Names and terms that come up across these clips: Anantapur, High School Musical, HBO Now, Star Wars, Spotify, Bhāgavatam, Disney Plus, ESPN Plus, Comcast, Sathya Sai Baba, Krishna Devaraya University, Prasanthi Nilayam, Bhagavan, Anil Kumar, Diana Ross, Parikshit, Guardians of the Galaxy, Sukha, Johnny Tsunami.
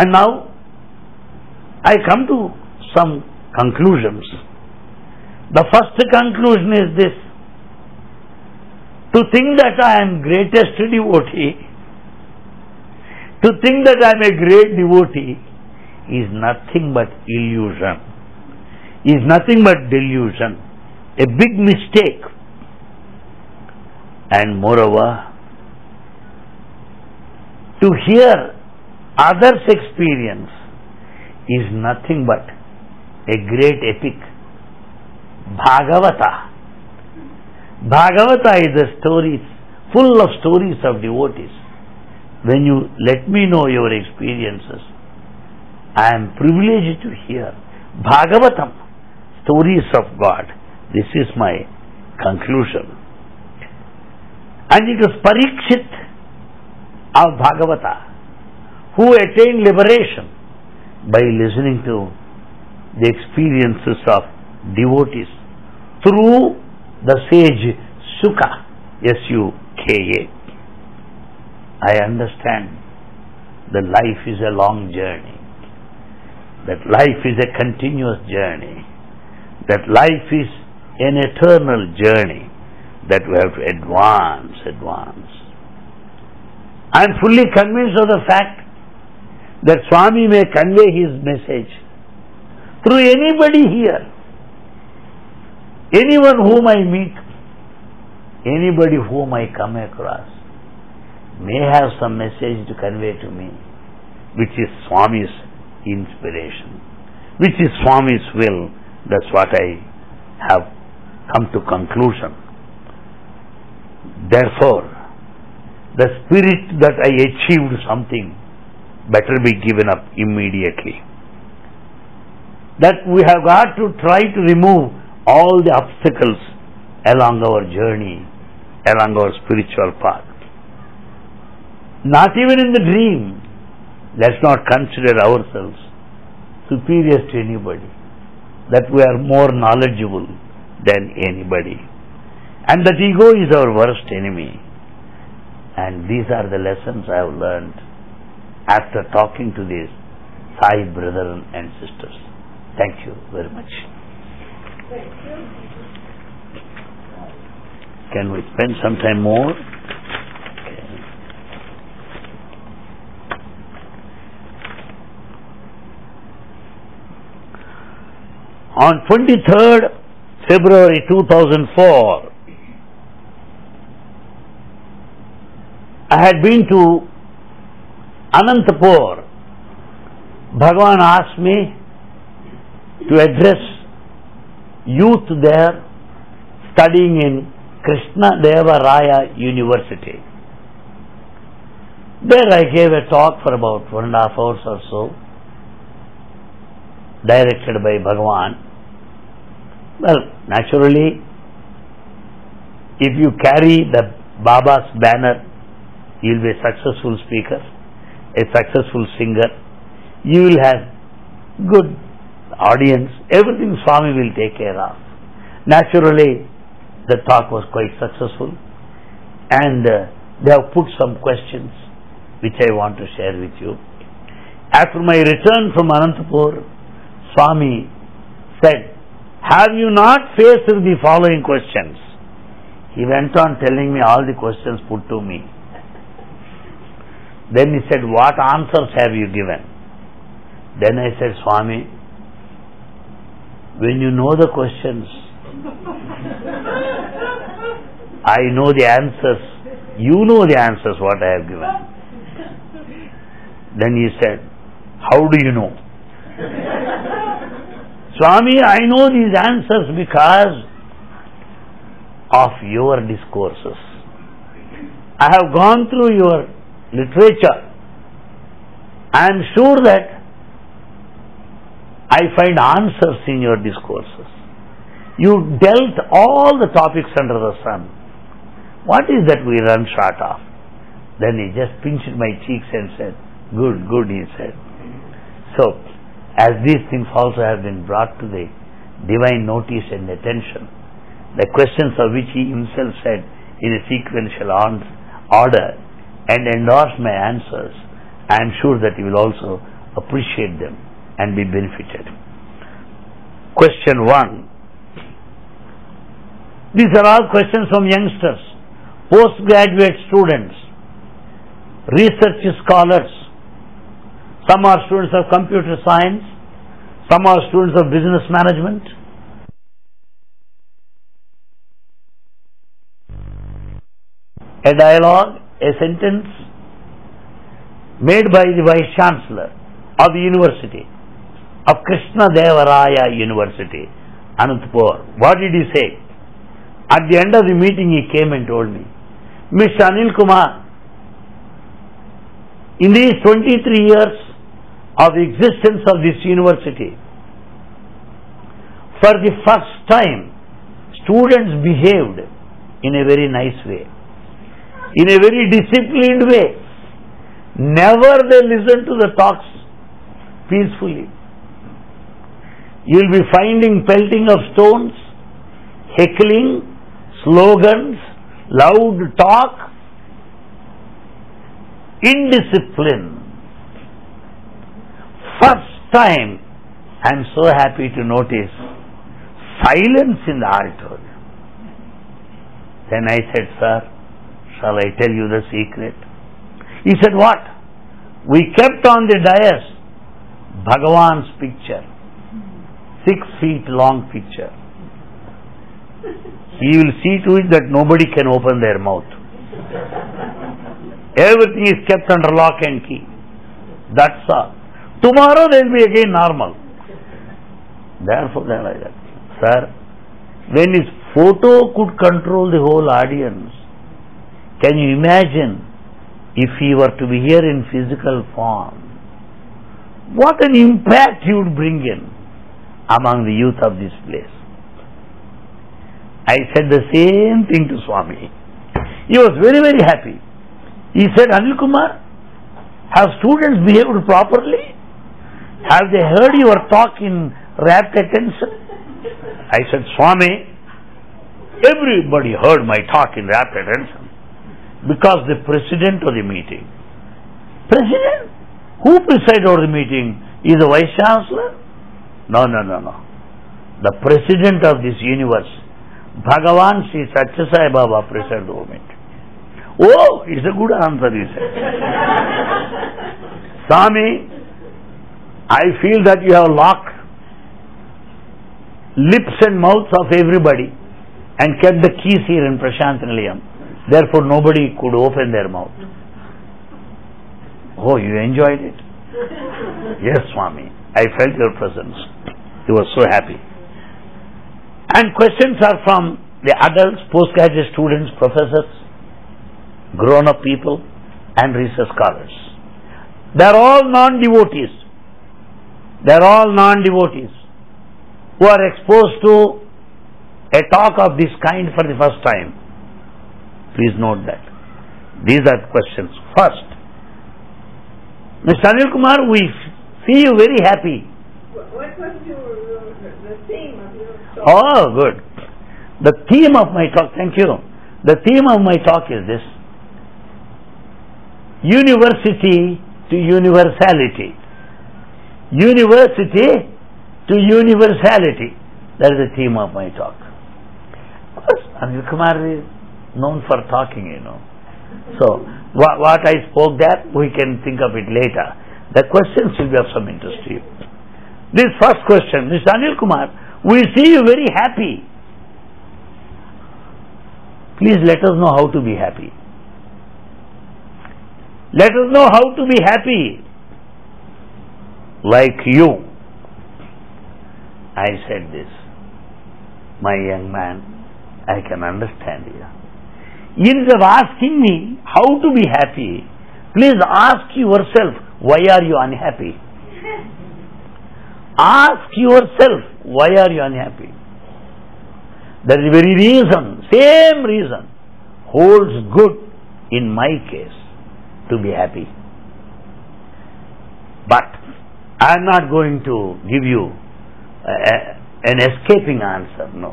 And now I come to some conclusions. The first conclusion is this: to think that I am greatest devotee, to think that I am a great devotee is nothing but illusion, is nothing but delusion, a big mistake. And moreover, to hear others' experience is nothing but a great epic, Bhāgavata. Bhāgavata is a story full of stories of devotees. When you let me know your experiences, I am privileged to hear Bhāgavatam, stories of God. This is my conclusion. And it was Parikshit of Bhāgavata who attained liberation by listening to the experiences of devotees through the sage Sukha, S-U-K-A. I understand that life is a long journey, that life is a continuous journey, that life is an eternal journey, that we have to advance. I am fully convinced of the fact that Swami may convey his message through anybody here, anyone whom I meet, anybody whom I come across may have some message to convey to me, which is Swami's inspiration, which is Swami's will. That's what I have come to conclusion. Therefore, the spirit that I achieved something better be given up immediately. That we have got to try to remove all the obstacles along our journey, along our spiritual path. Not even in the dream, let's not consider ourselves superior to anybody, that we are more knowledgeable than anybody. And that ego is our worst enemy. And these are the lessons I have learned after talking to these Sai brethren and sisters. Thank you very much. Thank you. Can we spend some time more? Okay. On 23rd February 2004, I had been to Anantapur. Bhagavan asked me to address youth there studying in Krishna Devaraya University. There I gave a talk for about 1.5 hours or so, directed by Bhagavan. Well, naturally, if you carry the Baba's banner, you will be a successful speaker, a successful singer, you will have good audience, everything Swami will take care of. Naturally, the talk was quite successful, and they have put some questions which I want to share with you. After my return from Anantapur, Swami said, "Have you not faced the following questions?" He went on telling me all the questions put to me. Then he said, "What answers have you given?" Then I said, "Swami, when you know the questions, I know the answers. You know the answers what I have given." Then he said, "How do you know?" "Swami, I know these answers because of your discourses. I have gone through your literature. I am sure that I find answers in your discourses. You dealt all the topics under the sun. What is that we run short of?" Then he just pinched my cheeks and said, "Good, good," he said. So, as these things also have been brought to the divine notice and attention, the questions of which he himself said in a sequential order, and endorse my answers, I am sure that you will also appreciate them and be benefited. Question 1. These are all questions from youngsters, postgraduate students, research scholars. Some are students of computer science, some are students of business management. A dialogue, a sentence made by the Vice Chancellor of the University, of Krishna Devaraya University, Anantapur. What did he say? At the end of the meeting, he came and told me, Mr. Anil Kumar, in these 23 years of the existence of this university, for the first time, students behaved in a very nice way, in a very disciplined way. Never they listened to the talks peacefully. You will be finding pelting of stones, heckling, slogans, loud talk, indiscipline. First time, I am so happy to notice silence in the auditorium. Then I said, sir, shall I tell you the secret? He said, what? We kept on the dais Bhagavan's picture, 6 feet long picture. He will see to it that nobody can open their mouth. Everything is kept under lock and key. That's all. Tomorrow they will be again normal. Therefore, they are like that. Sir, when his photo could control the whole audience, can you imagine if he were to be here in physical form? What an impact he would bring in among the youth of this place. I said the same thing to Swami. He was very, very happy. He said, Anil Kumar, have students behaved properly? Have they heard your talk in rapt attention? I said, Swami, everybody heard my talk in rapt attention because the president of the meeting. President? Who presided over the meeting? Is the Vice Chancellor? No. The president of this universe, Bhagavan Sri Sathya Sai Baba, presided over it. Oh, it's a good answer, he said. Swami, I feel that you have locked lips and mouths of everybody and kept the keys here in Prasanthi Nilayam. Therefore, nobody could open their mouth. Oh, you enjoyed it? Yes, Swami, I felt your presence. He was so happy. And questions are from the adults, postgraduate students, professors, grown-up people and research scholars. They are all non-devotees. They are all non-devotees who are exposed to a talk of this kind for the first time. Please note that. These are questions. First, Mr. Anil Kumar, we see you very happy. What was the theme of your talk? Oh, good. The theme of my talk, thank you. The theme of my talk is this. University to universality. University to universality. That is the theme of my talk. Of course, Anil Kumar is known for talking, you know. So, what I spoke there, we can think of it later. The questions will be of some interest to you. This first question, Mr. Anil Kumar, we see you very happy. Please let us know how to be happy. Let us know how to be happy like you. I said this, my young man, I can understand you. Instead of asking me how to be happy, please ask yourself, why are you unhappy? Ask yourself, why are you unhappy? That is the very reason, same reason, holds good in my case. To be happy. But I am not going to give you an escaping answer, no.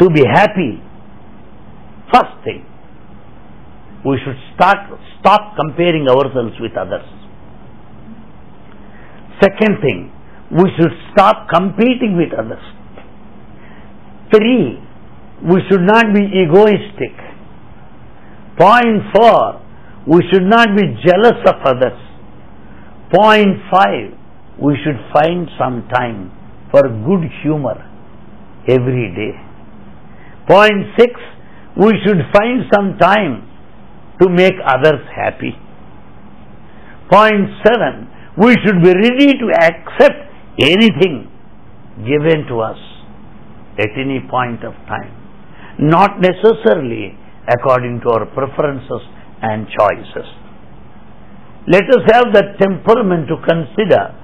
To be happy, first thing, we should stop comparing ourselves with others. Second thing, we should stop competing with others. Three, we should not be egoistic. Point four, we should not be jealous of others. Point five, we should find some time for good humor every day. Point six, we should find some time to make others happy. Point seven, we should be ready to accept anything given to us at any point of time, not necessarily according to our preferences and choices. Let us have that temperament to consider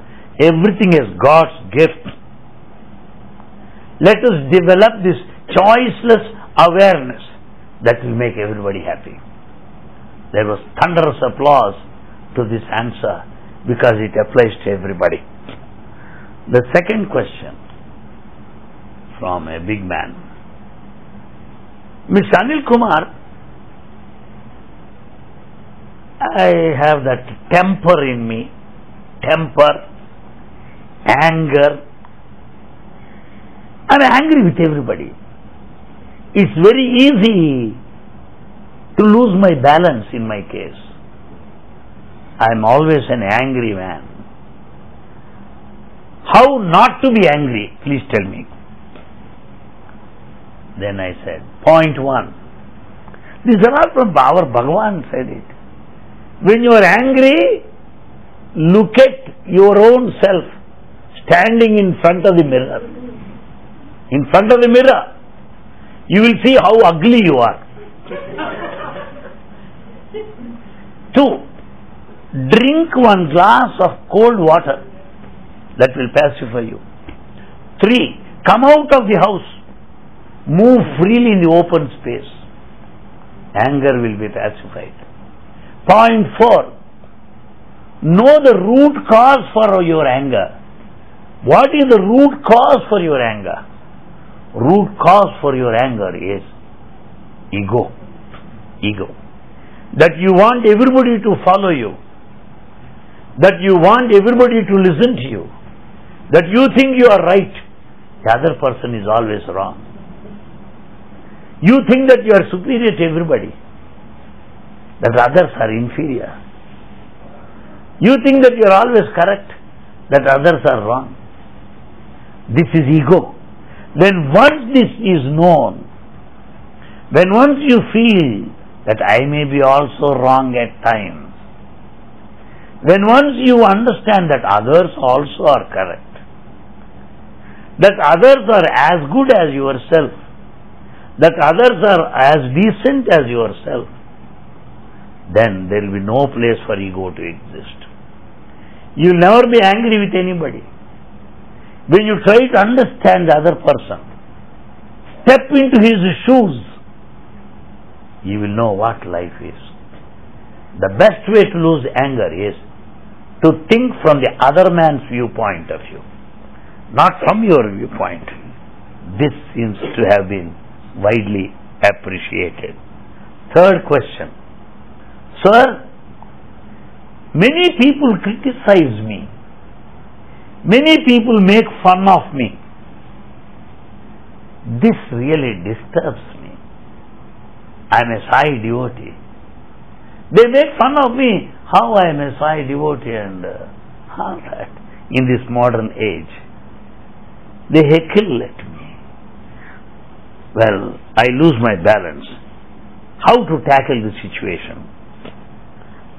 everything as God's gift. Let us develop this choiceless awareness that will make everybody happy. There was thunderous applause to this answer because it applies to everybody. The second question from a big man. Mr. Anil Kumar, I have that temper in me, anger. I'm angry with everybody. It's very easy to lose my balance in my case. I'm always an angry man. How not to be angry? Please tell me. Then I said, point one. These are all from Bhagavan said it. When you are angry, look at your own self standing in front of the mirror. In front of the mirror, you will see how ugly you are. Two, drink one glass of cold water. That will pacify you. Three, come out of the house. Move freely in the open space. Anger will be pacified. Point four, know the root cause for your anger. What is the root cause for your anger? Root cause for your anger is ego. Ego. That you want everybody to follow you. That you want everybody to listen to you. That you think you are right. The other person is always wrong. You think that you are superior to everybody. That others are inferior. You think that you are always correct, that others are wrong. This is ego. Then once this is known, then once you feel that I may be also wrong at times, then once you understand that others also are correct, that others are as good as yourself, that others are as decent as yourself, then there will be no place for ego to exist. You will never be angry with anybody. When you try to understand the other person, step into his shoes, you will know what life is. The best way to lose anger is to think from the other man's viewpoint of view, not from your viewpoint. This seems to have been widely appreciated. Third question. Sir, many people criticize me. Many people make fun of me. This really disturbs me. I am a Sai devotee. They make fun of me. How I am a Sai devotee and all that in this modern age. They heckle at me. Well, I lose my balance. How to tackle the situation?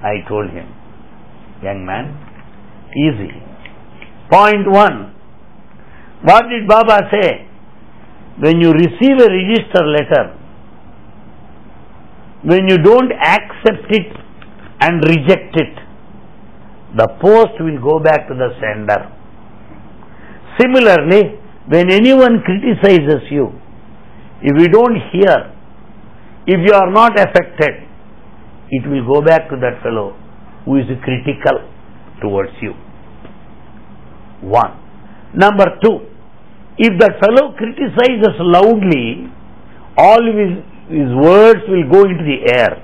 I told him, young man, easy. Point one, what did Baba say? When you receive a register letter, when you don't accept it and reject it, the post will go back to the sender. Similarly, when anyone criticizes you, if you don't hear, if you are not affected, it will go back to that fellow who is critical towards you. One. Number two, if that fellow criticizes loudly, all his words will go into the air.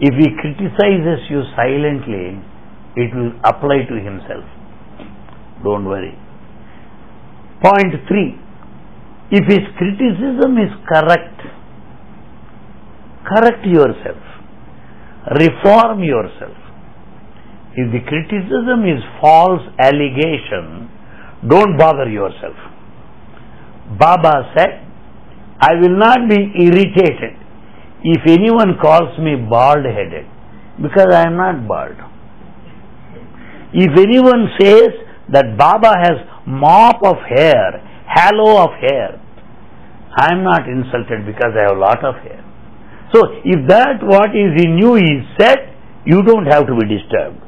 If he criticizes you silently, it will apply to himself. Don't worry. Point 3, if his criticism is correct, correct yourself, reform yourself. If the criticism is false allegation, don't bother yourself. Baba said, I will not be irritated if anyone calls me bald-headed, because I am not bald. If anyone says that Baba has mop of hair, halo of hair, I am not insulted because I have a lot of hair. So if that what is in you is said, you don't have to be disturbed.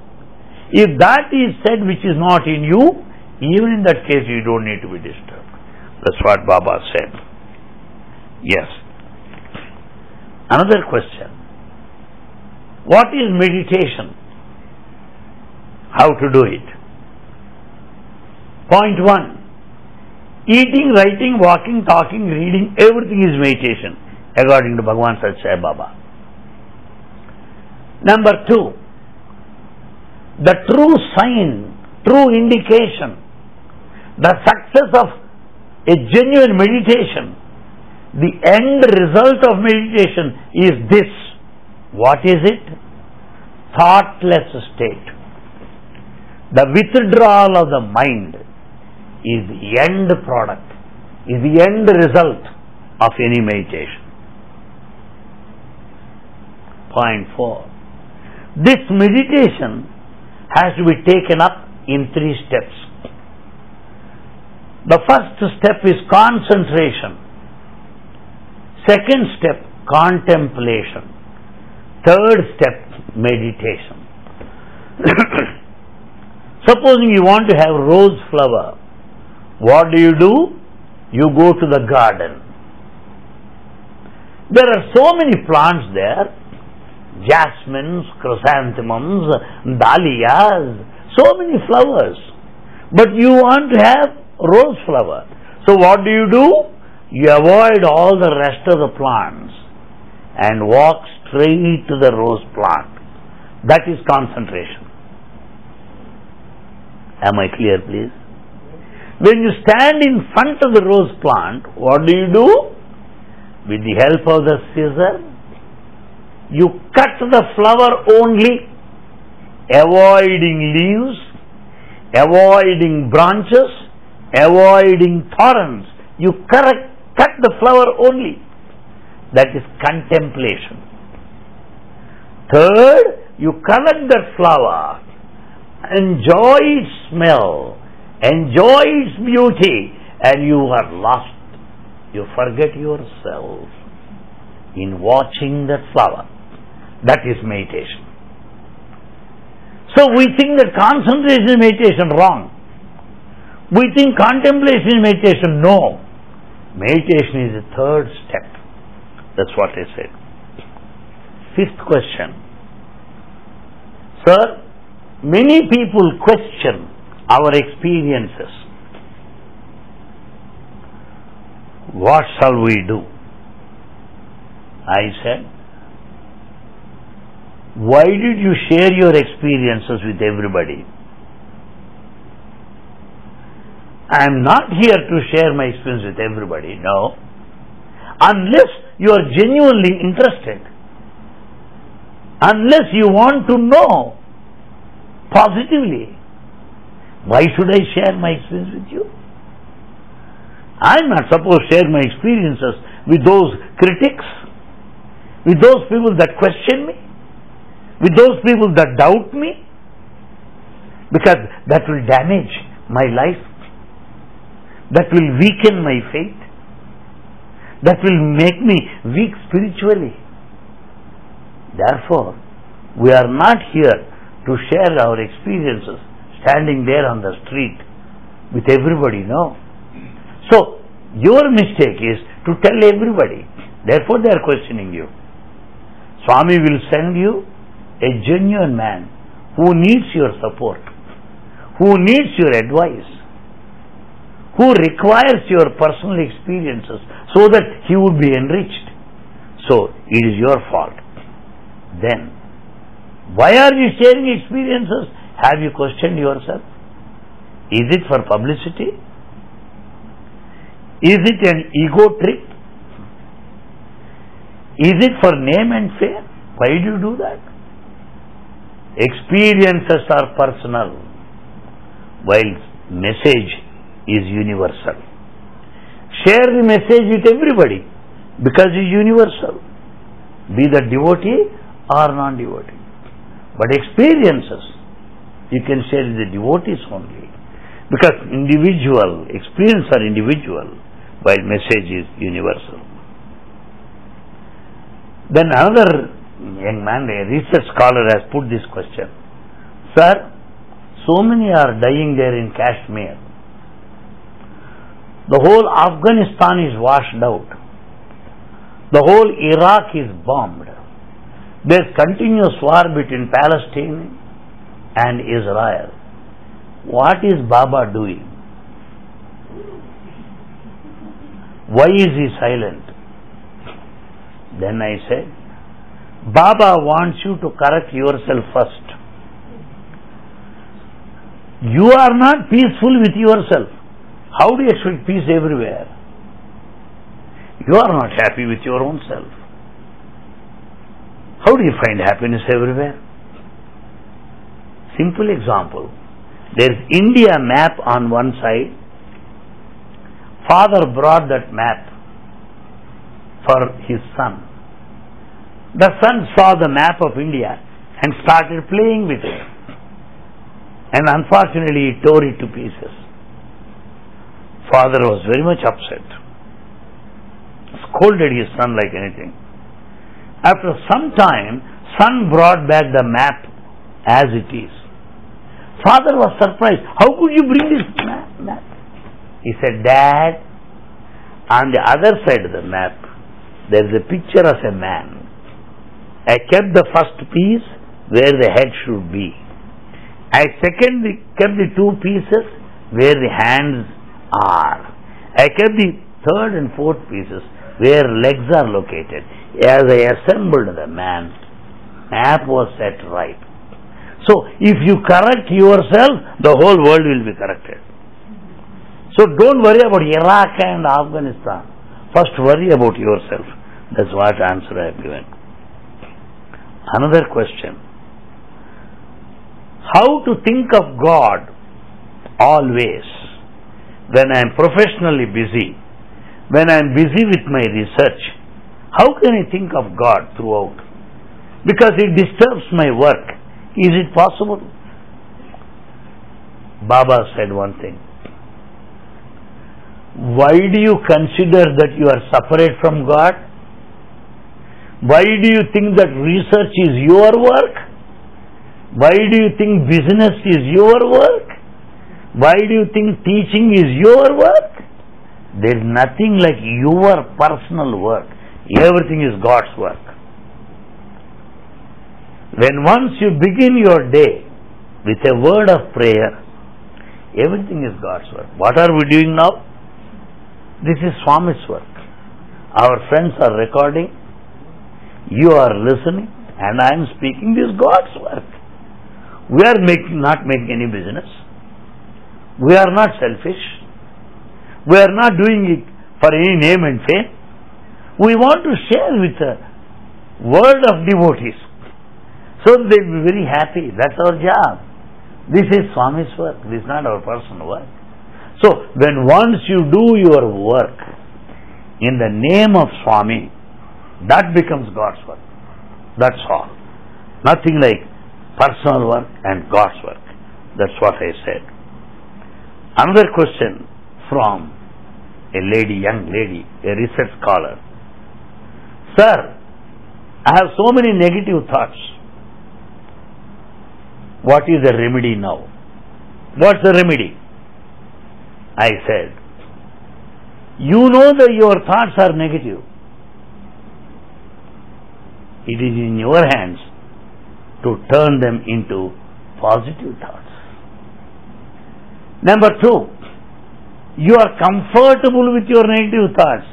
If that is said which is not in you, even in that case you don't need to be disturbed. That's what Baba said. Yes. Another question. What is meditation? How to do it? Point 1. Eating, writing, walking, talking, reading, everything is meditation, according to Bhagavan Sathya Sai Baba. Number 2. The true sign, true indication, the success of a genuine meditation, the end result of meditation is this. What is it? Thoughtless state. The withdrawal of the mind is the end product, is the end result of any meditation. Point 4. This meditation has to be taken up in 3 steps. The first step is concentration. Second step, contemplation. Third step, meditation. Supposing you want to have rose flower, what do? You go to the garden. There are so many plants there, jasmines, chrysanthemums, dahlias, so many flowers. But you want to have rose flower. So what do? You avoid all the rest of the plants and walk straight to the rose plant. That is concentration. Am I clear, please? When you stand in front of the rose plant, what do? With the help of the scissor, you cut the flower only, avoiding leaves, avoiding branches, avoiding thorns. You cut the flower only. That is contemplation. Third, you collect the flower, enjoy its smell, enjoy its beauty, and you are lost. You forget yourself in watching the flower. That is meditation. So we think that concentration is meditation. Wrong. We think contemplation is meditation. No. Meditation is the 3rd step. That's what I said. 5th question. Sir, many people question our experiences. What shall we do? I said, why did you share your experiences with everybody? I am not here to share my experience with everybody, no. Unless you are genuinely interested, unless you want to know positively, why should I share my experience with you? I am not supposed to share my experiences with those critics, with those people that question me, with those people that doubt me, because that will damage my life. That will weaken my faith. That will make me weak spiritually. Therefore, we are not here to share our experiences standing there on the street with everybody, no. So, your mistake is to tell everybody. Therefore, they are questioning you. Swami will send you a genuine man who needs your support, who needs your advice, who requires your personal experiences so that he would be enriched. So, it is your fault. Then, why are you sharing experiences? Have you questioned yourself? Is it for publicity? Is it an ego trip? Is it for name and fame? Why do you do that? Experiences are personal, while message is universal. Share the message with everybody because it is universal. Be the devotee or non-devotee. But experiences you can share with the devotees only, because individual experience are individual, while message is universal. Then another young man, a research scholar, has put this question: Sir, so many are dying there in Kashmir. The whole Afghanistan is washed out. The whole Iraq is bombed. There is continuous war between Palestine and Israel. What is Baba doing? Why is he silent? Then I said, Baba wants you to correct yourself first. You are not peaceful with yourself. How do you expect peace everywhere? You are not happy with your own self. How do you find happiness everywhere? Simple example. There is India map on one side. Father brought that map for his son. The son saw the map of India and started playing with it. And unfortunately, he tore it to pieces. Father was very much upset. Scolded his son like anything. After some time, son brought back the map as it is. Father was surprised. How could you bring this map? He said, Dad, on the other side of the map, there is a picture of a man. I kept the first piece where the head should be. I secondly kept the two pieces where the hands are. I kept the third and fourth pieces where legs are located. As I assembled the man, map was set right. So, if you correct yourself, the whole world will be corrected. So, don't worry about Iraq and Afghanistan. First, worry about yourself. That's what answer I have given. Another question. How to think of God always when I am professionally busy, when I am busy with my research? How can I think of God throughout? Because it disturbs my work. Is it possible? Baba said one thing. Why do you consider that you are separate from God? Why do you think that research is your work? Why do you think business is your work? Why do you think teaching is your work? There is nothing like your personal work. Everything is God's work. When once you begin your day with a word of prayer, everything is God's work. What are we doing now? This is Swami's work. Our friends are recording. You are listening and I am speaking. This is God's work. We are not making any business. We are not selfish. We are not doing it for any name and fame. We want to share with the world of devotees, so they will be very happy. That's our job. This is Swami's work. This is not our personal work. So, when once you do your work in the name of Swami, that becomes God's work. That's all. Nothing like personal work and God's work. That's what I said. Another question from a lady, young lady, a research scholar. Sir, I have so many negative thoughts. What is the remedy now? What's the remedy? I said, you know that your thoughts are negative. It is in your hands to turn them into positive thoughts. Number two, you are comfortable with your negative thoughts.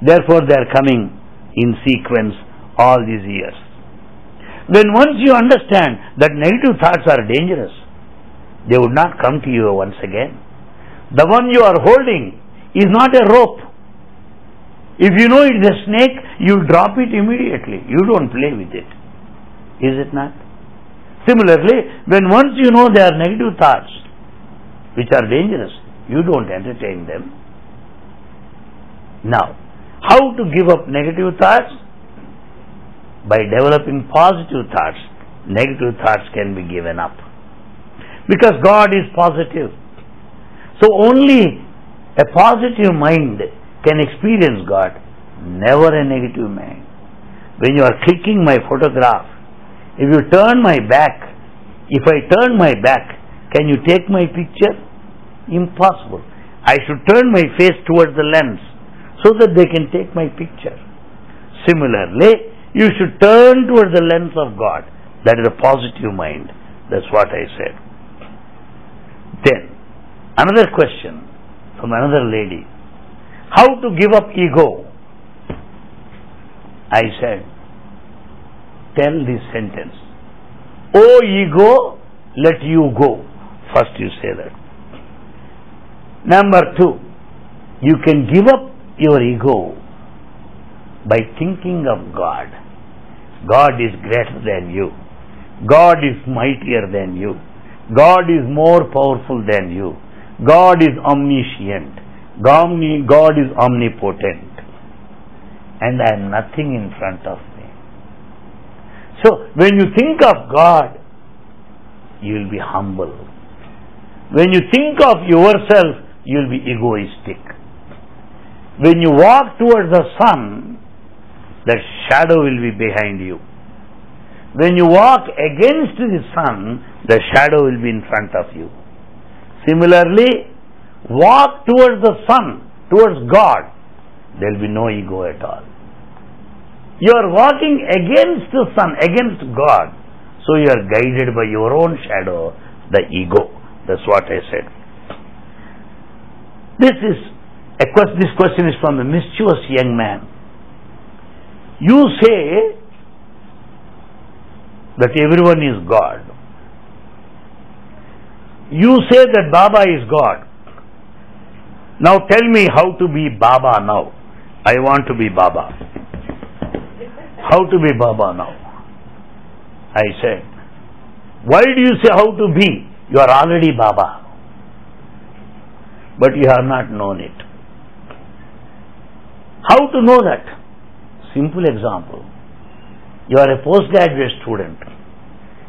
Therefore, they are coming in sequence all these years. When once you understand that negative thoughts are dangerous, they would not come to you once again. The one you are holding is not a rope. If you know it's a snake, you drop it immediately. You don't play with it. Is it not? Similarly, when once you know there are negative thoughts, which are dangerous, you don't entertain them. Now, how to give up negative thoughts? By developing positive thoughts. Negative thoughts can be given up, because God is positive. So only a positive mind can experience God, never a negative mind. When you are clicking my photograph, if you turn my back, if I turn my back, can you take my picture? Impossible. I should turn my face towards the lens so that they can take my picture. Similarly, you should turn towards the lens of God. That is a positive mind. That's what I said. Then, another question from another lady. How to give up ego? I said, tell this sentence. O ego, let you go. First you say that. Number two, you can give up your ego by thinking of God. God is greater than you. God is mightier than you. God is more powerful than you. God is omniscient. God is omnipotent. And I am nothing in front of me. So, when you think of God, you will be humble. When you think of yourself, you will be egoistic. When you walk towards the sun, that shadow will be behind you. When you walk against the sun, the shadow will be in front of you. Similarly, walk towards the sun, towards God, there will be no ego at all. You are walking against the sun, against God, so you are guided by your own shadow, the ego. That's what I said. This question is from a mischievous young man. You say that everyone is God. You say that Baba is God. Now tell me how to be Baba now. I want to be Baba. How to be Baba now? I said, why do you say how to be? You are already Baba, but you have not known it. How to know that? Simple example. You are a postgraduate student.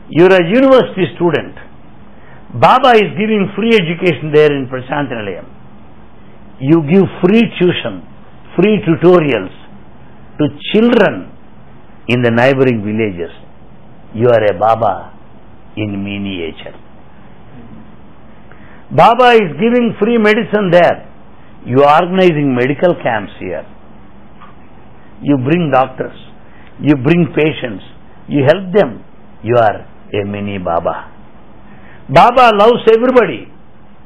You are a university student. Baba is giving free education there in Prasanthi Nilayam. You give free tuition, free tutorials to children in the neighboring villages. You are a Baba in miniature. Baba is giving free medicine there. You are organizing medical camps here. You bring doctors. You bring patients. You help them. You are a mini Baba. Baba loves everybody.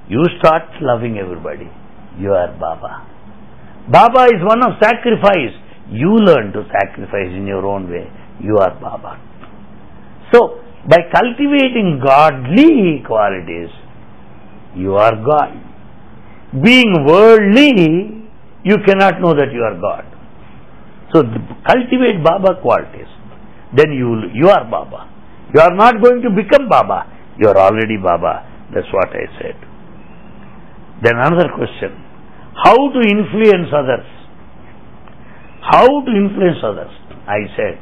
You start loving everybody. You are Baba. Baba is one of sacrifice. You learn to sacrifice in your own way. You are Baba. So, by cultivating godly qualities, you are God. Being worldly, you cannot know that you are God. So cultivate Baba qualities. Then you are Baba. You are not going to become Baba. You are already Baba. That's what I said. Then another question. How to influence others? How to influence others? I said,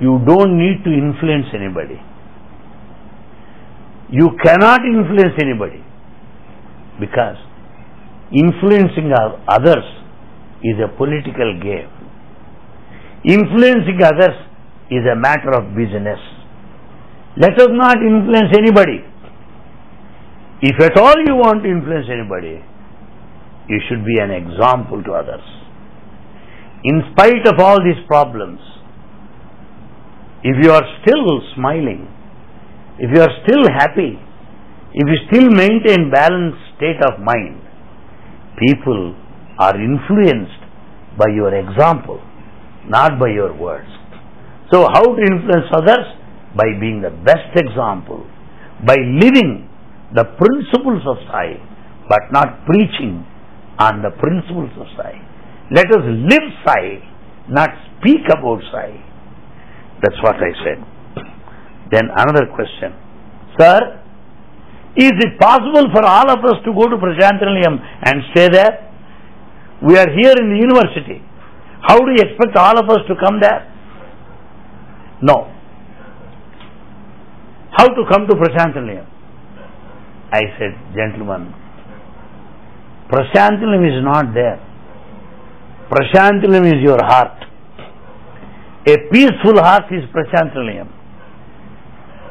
you don't need to influence anybody. You cannot influence anybody, because influencing others is a political game. Influencing others is a matter of business. Let us not influence anybody. If at all you want to influence anybody, you should be an example to others. In spite of all these problems, if you are still smiling, if you are still happy, if you still maintain balanced state of mind, people are influenced by your example, not by your words. So how to influence others? By being the best example, by living the principles of Sai, but not preaching on the principles of Sai. Let us live Sai, not speak about Sai. That's what I said. Then another question. Sir, is it possible for all of us to go to Prasanthi Nilayam and stay there? We are here in the university. How do you expect all of us to come there? No. How to come to Prasanthi Nilayam? I said, gentlemen, Prasanthi Nilayam is not there. Prasanthi Nilayam is your heart. A peaceful heart is Prasanthi Nilayam.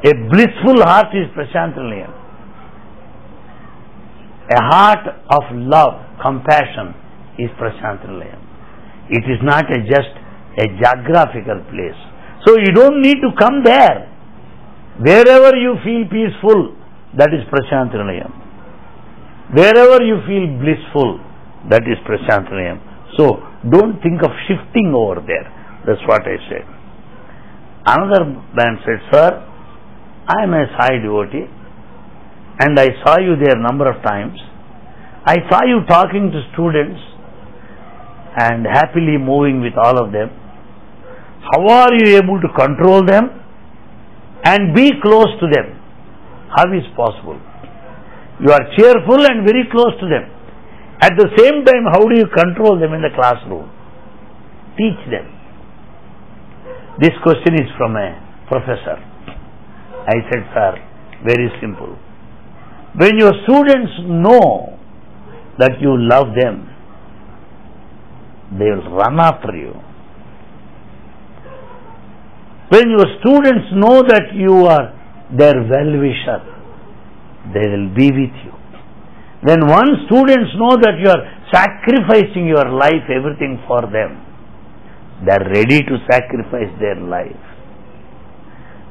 A blissful heart is Prasanthi Nilayam. A heart of love, compassion is Prasanthi Nilayam. It is not just a geographical place. So you don't need to come there. Wherever you feel peaceful, that is Prasanthi Nilayam. Wherever you feel blissful, that is Prasanthi Nilayam. So don't think of shifting over there. That's what I said. Another man said, sir, I am a Sai devotee and I saw you there a number of times. I saw you talking to students and happily moving with all of them. How are you able to control them and be close to them? How is possible? You are cheerful and very close to them. At the same time, how do you control them in the classroom? Teach them. This question is from a professor. I said, sir, very simple. When your students know that you love them, they will run after you. When your students know that you are their well-wisher, they will be with you. When students know that you are sacrificing your life, everything for them, they are ready to sacrifice their life.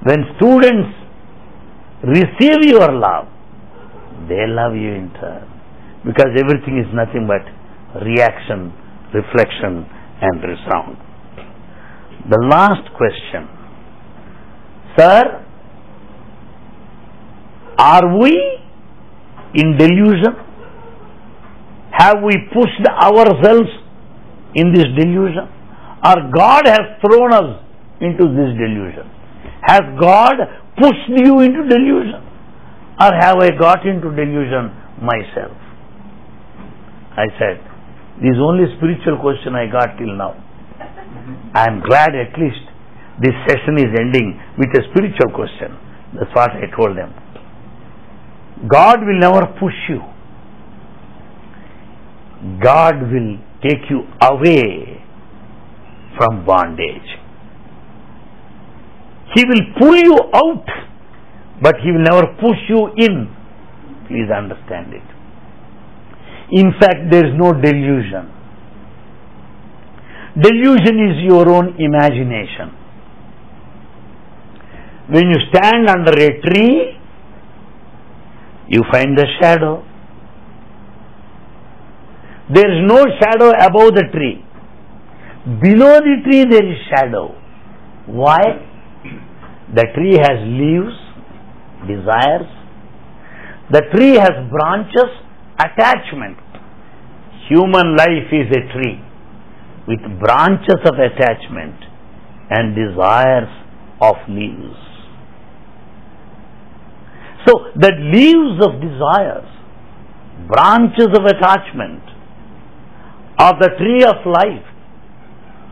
When students receive your love, they love you in turn, because everything is nothing but reaction, reflection and resound. The last question, sir, are we in delusion? Have we pushed ourselves in this delusion? Or God has thrown us into this delusion? Has God pushed you into delusion? Or have I got into delusion myself? I said, this is only spiritual question I got till now. I am glad at least this session is ending with a spiritual question. That's what I told them. God will never push you. God will take you away from bondage. He will pull you out, but He will never push you in. Please understand it. In fact, there is no delusion. Delusion is your own imagination. When you stand under a tree, you find the shadow. There is no shadow above the tree. Below the tree there is shadow. Why? The tree has leaves, desires. The tree has branches, attachment. Human life is a tree with branches of attachment and desires of leaves. So the leaves of desires, branches of attachment of the tree of life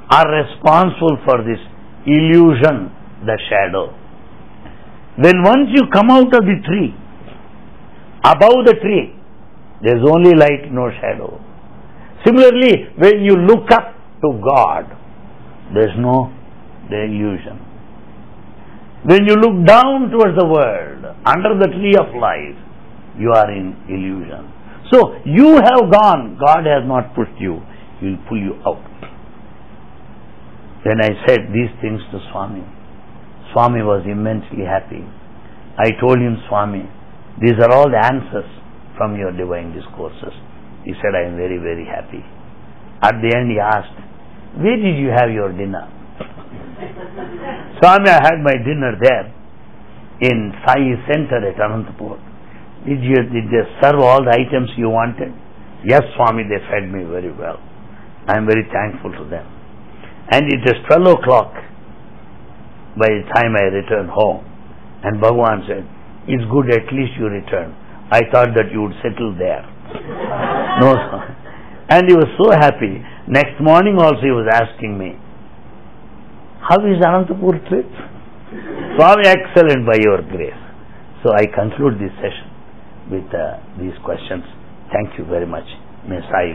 are responsible for this illusion, the shadow. Then once you come out of the tree, above the tree, there is only light, no shadow. Similarly, when you look up to God, there is no illusion. When you look down towards the world, under the tree of life, you are in illusion. So you have gone. God has not pushed you. He will pull you out. When I said these things to Swami, Swami was immensely happy. I told him, Swami, these are all the answers from your divine discourses. He said, I am very, very happy. At the end he asked, where did you have your dinner? Swami, I had my dinner there. in Sai Center at Anantapur. Did they serve all the items you wanted? Yes, Swami, they fed me very well. I am very thankful to them. And it is 12 o'clock by the time I returned home. And Bhagavan said, it's good at least you returned. I thought that you would settle there. No, sir. And he was so happy. Next morning also he was asking me, how is Anantapur trip? Swami, excellent by your grace. So I conclude this session with these questions. Thank you very much, Ms. Sai.